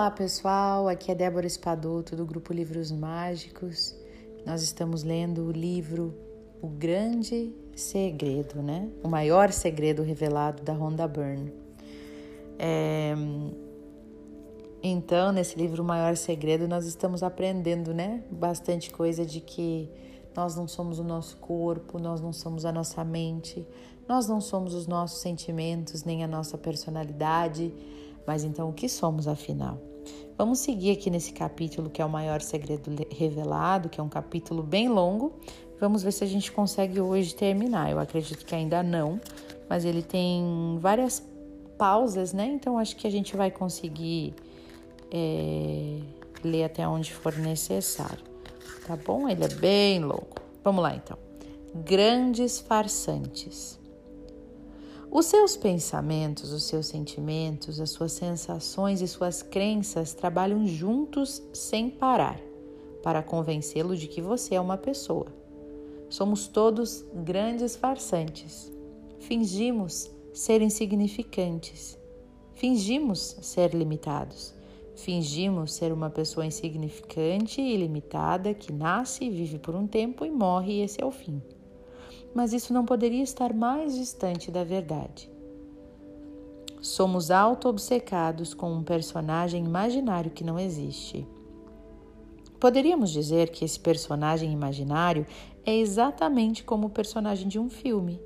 Olá pessoal, aqui é Débora Spadotto do Grupo Livros Mágicos. Nós estamos lendo o livro O Grande Segredo, O Maior Segredo Revelado, da Rhonda Byrne. Então, nesse livro O Maior Segredo, nós estamos aprendendo, bastante coisa de que nós não somos o nosso corpo, nós não somos a nossa mente, nós não somos os nossos sentimentos, nem a nossa personalidade. Mas então, o que somos afinal? Vamos seguir aqui nesse capítulo que é o maior segredo revelado, que é um capítulo bem longo. Vamos ver se a gente consegue hoje terminar. Eu acredito que ainda não, mas ele tem várias pausas, Então, acho que a gente vai conseguir ler até onde for necessário, tá bom? Ele é bem longo. Vamos lá, então. Grandes farsantes. Os seus pensamentos, os seus sentimentos, as suas sensações e suas crenças trabalham juntos sem parar para convencê-lo de que você é uma pessoa. Somos todos grandes farsantes. Fingimos ser insignificantes. Fingimos ser limitados. Fingimos ser uma pessoa insignificante e limitada que nasce e vive por um tempo e morre e esse é o fim. Mas isso não poderia estar mais distante da verdade. Somos auto-obcecados com um personagem imaginário que não existe. Poderíamos dizer que esse personagem imaginário é exatamente como o personagem de um filme.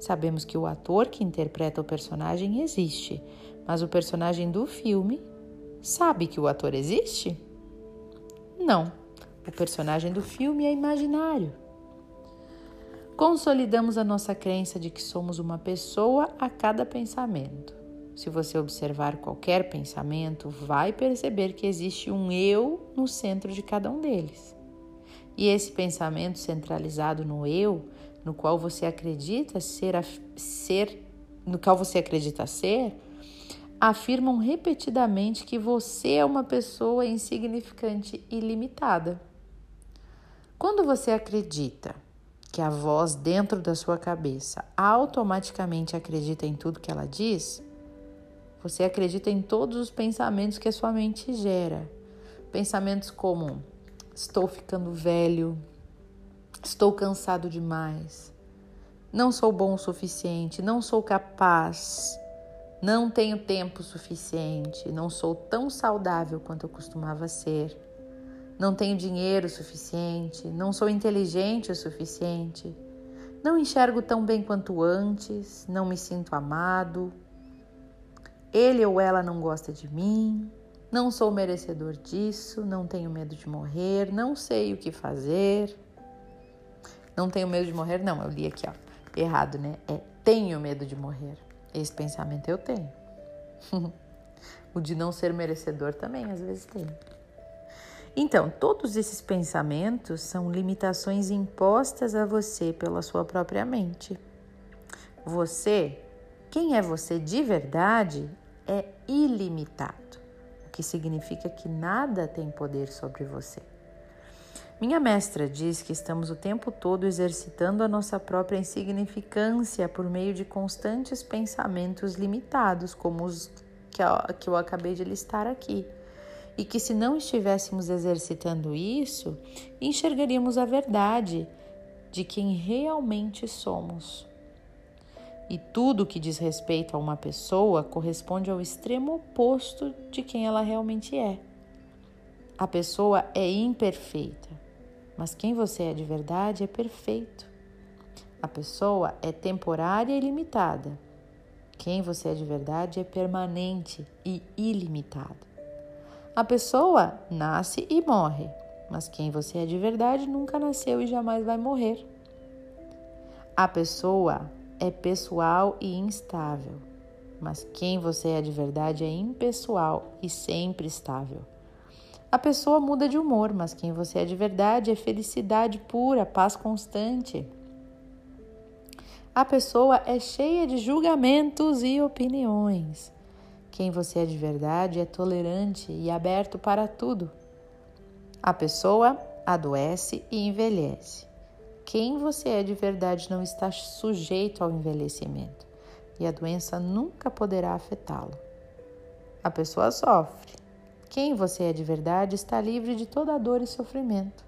Sabemos que o ator que interpreta o personagem existe, mas o personagem do filme sabe que o ator existe? Não, o personagem do filme é imaginário. Consolidamos a nossa crença de que somos uma pessoa a cada pensamento. Se você observar qualquer pensamento, vai perceber que existe um eu no centro de cada um deles. E esse pensamento centralizado no eu, no qual você acredita ser, afirmam repetidamente que você é uma pessoa insignificante e limitada. Quando você acredita que a voz dentro da sua cabeça automaticamente acredita em tudo que ela diz, você acredita em todos os pensamentos que a sua mente gera. Pensamentos como, estou ficando velho, estou cansado demais, não sou bom o suficiente, não sou capaz, não tenho tempo suficiente, não sou tão saudável quanto eu costumava ser. Não tenho dinheiro suficiente, não sou inteligente o suficiente, não enxergo tão bem quanto antes, não me sinto amado, ele ou ela não gosta de mim, não sou merecedor disso, não tenho medo de morrer, não sei o que fazer. Não tenho medo de morrer, não, eu li aqui, errado, tenho medo de morrer. Esse pensamento eu tenho. O de não ser merecedor também, às vezes tenho. Então, todos esses pensamentos são limitações impostas a você pela sua própria mente. Você, quem é você de verdade, é ilimitado, o que significa que nada tem poder sobre você. Minha mestra diz que estamos o tempo todo exercitando a nossa própria insignificância por meio de constantes pensamentos limitados, como os que eu acabei de listar aqui. E que se não estivéssemos exercitando isso, enxergaríamos a verdade de quem realmente somos. E tudo que diz respeito a uma pessoa corresponde ao extremo oposto de quem ela realmente é. A pessoa é imperfeita, mas quem você é de verdade é perfeito. A pessoa é temporária e limitada. Quem você é de verdade é permanente e ilimitado. A pessoa nasce e morre, mas quem você é de verdade nunca nasceu e jamais vai morrer. A pessoa é pessoal e instável, mas quem você é de verdade é impessoal e sempre estável. A pessoa muda de humor, mas quem você é de verdade é felicidade pura, paz constante. A pessoa é cheia de julgamentos e opiniões. Quem você é de verdade é tolerante e aberto para tudo. A pessoa adoece e envelhece. Quem você é de verdade não está sujeito ao envelhecimento e a doença nunca poderá afetá-lo. A pessoa sofre. Quem você é de verdade está livre de toda a dor e sofrimento.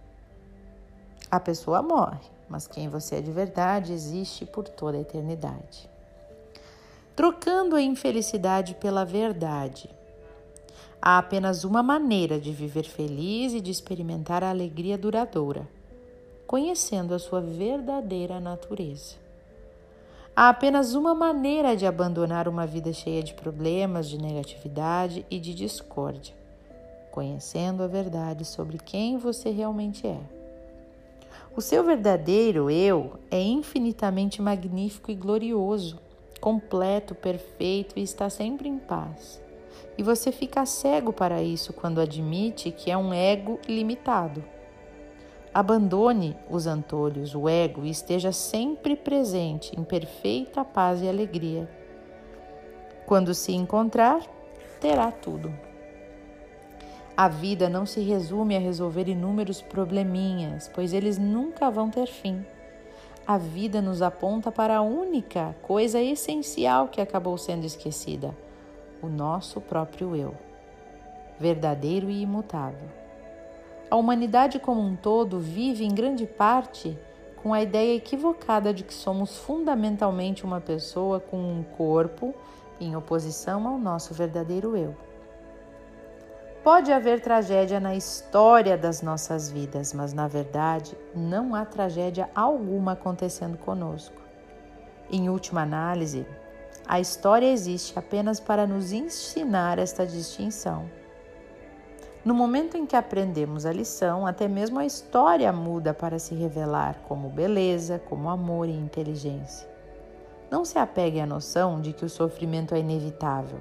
A pessoa morre, mas quem você é de verdade existe por toda a eternidade. Trocando a infelicidade pela verdade. Há apenas uma maneira de viver feliz e de experimentar a alegria duradoura, conhecendo a sua verdadeira natureza. Há apenas uma maneira de abandonar uma vida cheia de problemas, de negatividade e de discórdia, conhecendo a verdade sobre quem você realmente é. O seu verdadeiro eu é infinitamente magnífico e glorioso, completo, perfeito e está sempre em paz. E você fica cego para isso quando admite que é um ego limitado. Abandone os antolhos, o ego, e esteja sempre presente, em perfeita paz e alegria. Quando se encontrar, terá tudo. A vida não se resume a resolver inúmeros probleminhas, pois eles nunca vão ter fim. A vida nos aponta para a única coisa essencial que acabou sendo esquecida: o nosso próprio eu, verdadeiro e imutável. A humanidade como um todo vive em grande parte com a ideia equivocada de que somos fundamentalmente uma pessoa com um corpo em oposição ao nosso verdadeiro eu. Pode haver tragédia na história das nossas vidas, mas na verdade não há tragédia alguma acontecendo conosco. Em última análise, a história existe apenas para nos ensinar esta distinção. No momento em que aprendemos a lição, até mesmo a história muda para se revelar como beleza, como amor e inteligência. Não se apegue à noção de que o sofrimento é inevitável.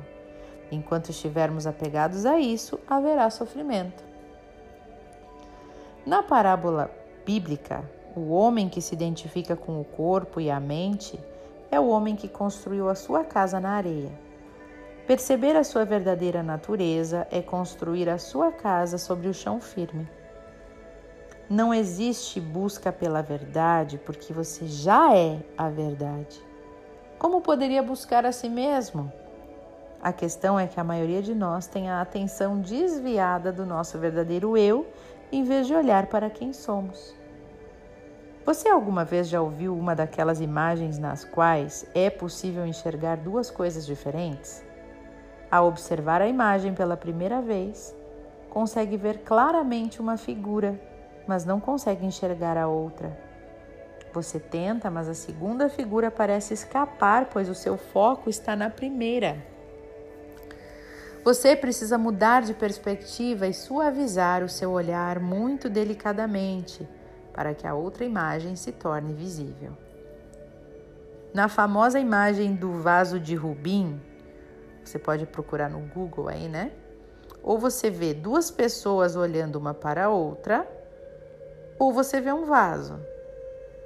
Enquanto estivermos apegados a isso, haverá sofrimento. Na parábola bíblica, o homem que se identifica com o corpo e a mente é o homem que construiu a sua casa na areia. Perceber a sua verdadeira natureza é construir a sua casa sobre o chão firme. Não existe busca pela verdade, porque você já é a verdade. Como poderia buscar a si mesmo? A questão é que a maioria de nós tem a atenção desviada do nosso verdadeiro eu, em vez de olhar para quem somos. Você alguma vez já ouviu uma daquelas imagens nas quais é possível enxergar duas coisas diferentes? Ao observar a imagem pela primeira vez, consegue ver claramente uma figura, mas não consegue enxergar a outra. Você tenta, mas a segunda figura parece escapar, pois o seu foco está na primeira. Você precisa mudar de perspectiva e suavizar o seu olhar muito delicadamente, para que a outra imagem se torne visível. Na famosa imagem do vaso de Rubin, você pode procurar no Google aí, né? Ou você vê duas pessoas olhando uma para a outra, ou você vê um vaso.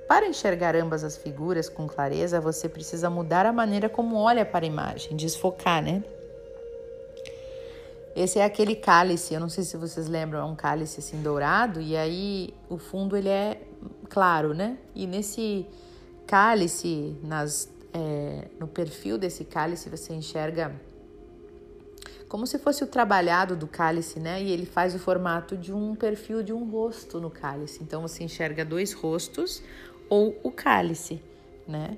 Para enxergar ambas as figuras com clareza, você precisa mudar a maneira como olha para a imagem, desfocar, né? Esse é aquele cálice, eu não sei se vocês lembram, é um cálice assim dourado, e aí o fundo ele é claro, né? E nesse cálice, no perfil desse cálice, você enxerga como se fosse o trabalhado do cálice, né? E ele faz o formato de um perfil de um rosto no cálice. Então você enxerga dois rostos ou o cálice, né?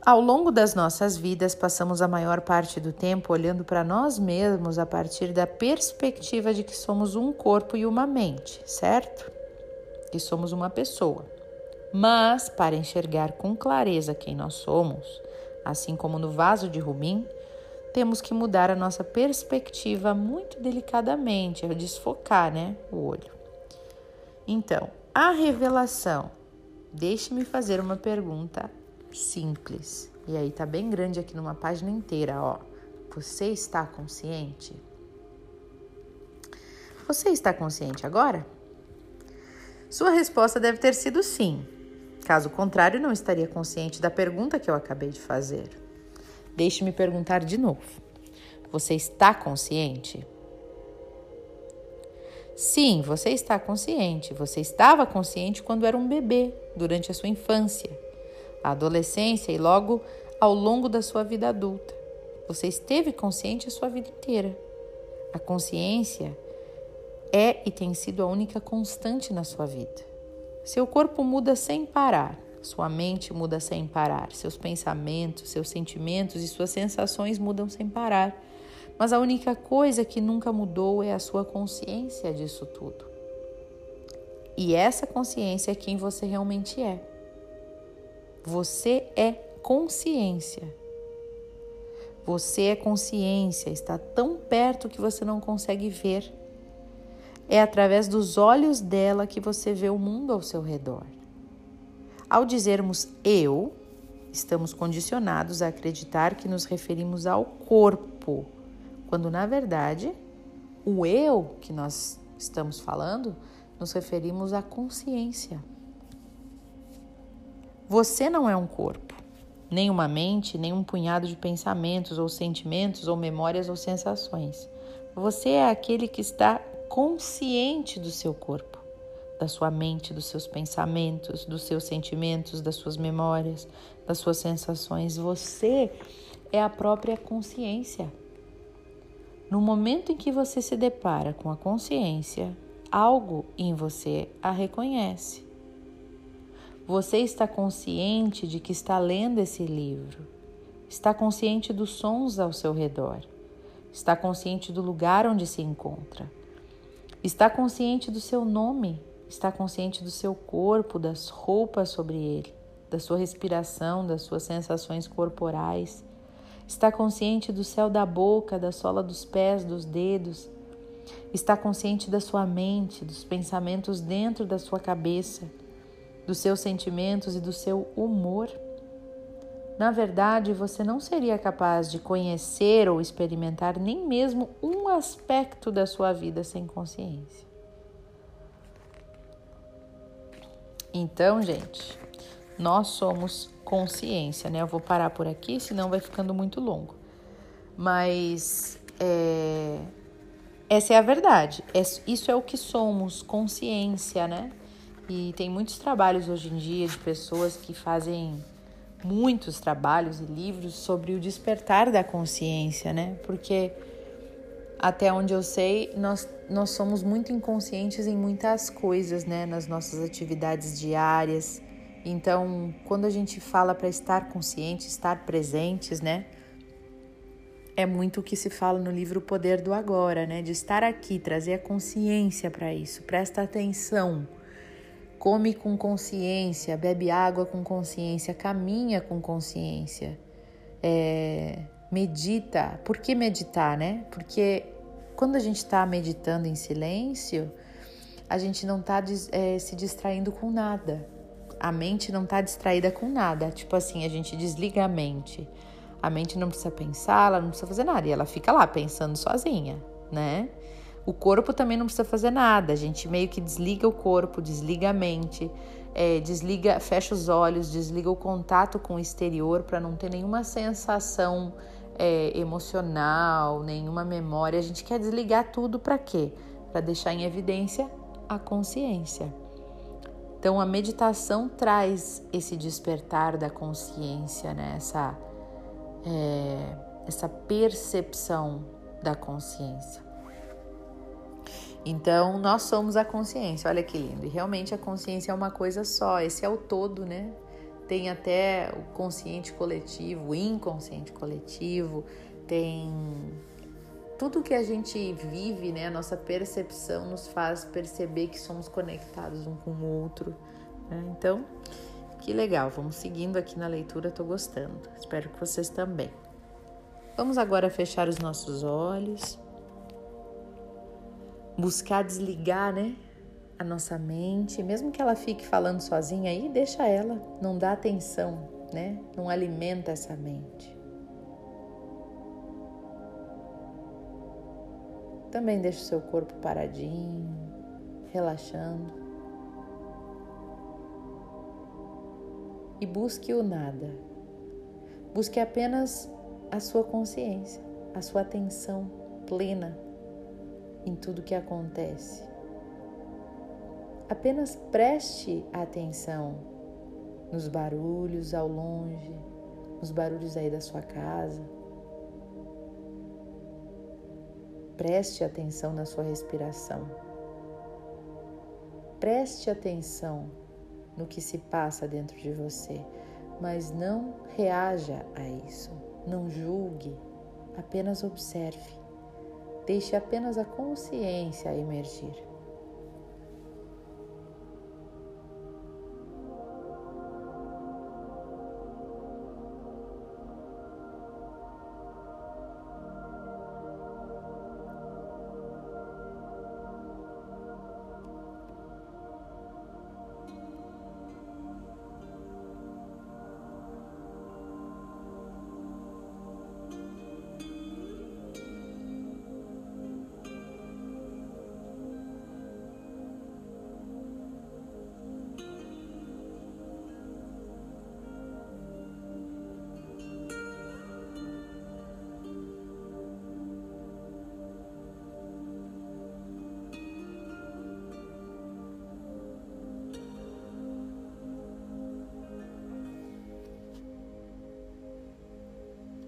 Ao longo das nossas vidas, passamos a maior parte do tempo olhando para nós mesmos a partir da perspectiva de que somos um corpo e uma mente, certo? Que somos uma pessoa. Mas, para enxergar com clareza quem nós somos, assim como no vaso de Rubin, temos que mudar a nossa perspectiva muito delicadamente, desfocar, né, o olho. Então, a revelação. Deixe-me fazer uma pergunta simples. E aí tá bem grande aqui numa página inteira, ó. Você está consciente? Você está consciente agora? Sua resposta deve ter sido sim. Caso contrário, não estaria consciente da pergunta que eu acabei de fazer. Deixe-me perguntar de novo. Você está consciente? Sim, você está consciente. Você estava consciente quando era um bebê, durante a sua infância, a adolescência e logo ao longo da sua vida adulta. Você esteve consciente a sua vida inteira. A consciência é e tem sido a única constante na sua vida. Seu corpo muda sem parar, sua mente muda sem parar, seus pensamentos, seus sentimentos e suas sensações mudam sem parar. Mas a única coisa que nunca mudou é a sua consciência disso tudo. E essa consciência é quem você realmente é. Você é consciência. Você é consciência, está tão perto que você não consegue ver. É através dos olhos dela que você vê o mundo ao seu redor. Ao dizermos eu, estamos condicionados a acreditar que nos referimos ao corpo, quando na verdade o eu que nós estamos falando nos referimos à consciência. Você não é um corpo, nem uma mente, nem um punhado de pensamentos ou sentimentos ou memórias ou sensações. Você é aquele que está consciente do seu corpo, da sua mente, dos seus pensamentos, dos seus sentimentos, das suas memórias, das suas sensações. Você é a própria consciência. No momento em que você se depara com a consciência, algo em você a reconhece. Você está consciente de que está lendo esse livro. Está consciente dos sons ao seu redor. Está consciente do lugar onde se encontra. Está consciente do seu nome. Está consciente do seu corpo, das roupas sobre ele, da sua respiração, das suas sensações corporais. Está consciente do céu da boca, da sola dos pés, dos dedos. Está consciente da sua mente, dos pensamentos dentro da sua cabeça, dos seus sentimentos e do seu humor. Na verdade, você não seria capaz de conhecer ou experimentar nem mesmo um aspecto da sua vida sem consciência. Então, gente, nós somos consciência, né? Eu vou parar por aqui, senão vai ficando muito longo. Mas essa é a verdade. Isso é o que somos, consciência, né? E tem muitos trabalhos hoje em dia de pessoas que fazem muitos trabalhos e livros sobre o despertar da consciência, né? Porque, até onde eu sei, nós somos muito inconscientes em muitas coisas, né? Nas nossas atividades diárias. Então, quando a gente fala para estar consciente, estar presentes, né? É muito o que se fala no livro O Poder do Agora, né? De estar aqui, trazer a consciência para isso. Presta atenção. Come com consciência, bebe água com consciência, caminha com consciência, medita. Por que meditar, né? Porque quando a gente está meditando em silêncio, a gente não está se distraindo com nada. A mente não está distraída com nada. Tipo assim, a gente desliga a mente. A mente não precisa pensar, ela não precisa fazer nada. E ela fica lá pensando sozinha, né? O corpo também não precisa fazer nada, a gente meio que desliga o corpo, desliga a mente, desliga, fecha os olhos, desliga o contato com o exterior para não ter nenhuma sensação emocional, nenhuma memória. A gente quer desligar tudo para quê? Para deixar em evidência a consciência. Então a meditação traz esse despertar da consciência, né? Essa percepção da consciência. Então, nós somos a consciência, olha que lindo. E realmente a consciência é uma coisa só, esse é o todo, né? Tem até o consciente coletivo, o inconsciente coletivo, tem tudo que a gente vive, né? A nossa percepção nos faz perceber que somos conectados um com o outro, né? Então, que legal, vamos seguindo aqui na leitura, tô gostando. Espero que vocês também. Vamos agora fechar os nossos olhos. Buscar desligar, né, a nossa mente, mesmo que ela fique falando sozinha aí, deixa ela, não dá atenção, né, não alimenta essa mente. Também deixa o seu corpo paradinho, relaxando. E busque o nada, busque apenas a sua consciência, a sua atenção plena em tudo que acontece. Apenas preste atenção nos barulhos ao longe, nos barulhos aí da sua casa. Preste atenção na sua respiração. Preste atenção no que se passa dentro de você, mas não reaja a isso, não julgue, apenas observe. Deixe apenas a consciência emergir.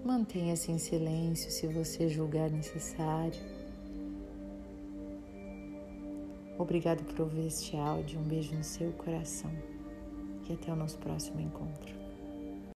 Mantenha-se em silêncio se você julgar necessário. Obrigado por ouvir este áudio. Um beijo no seu coração e até o nosso próximo encontro.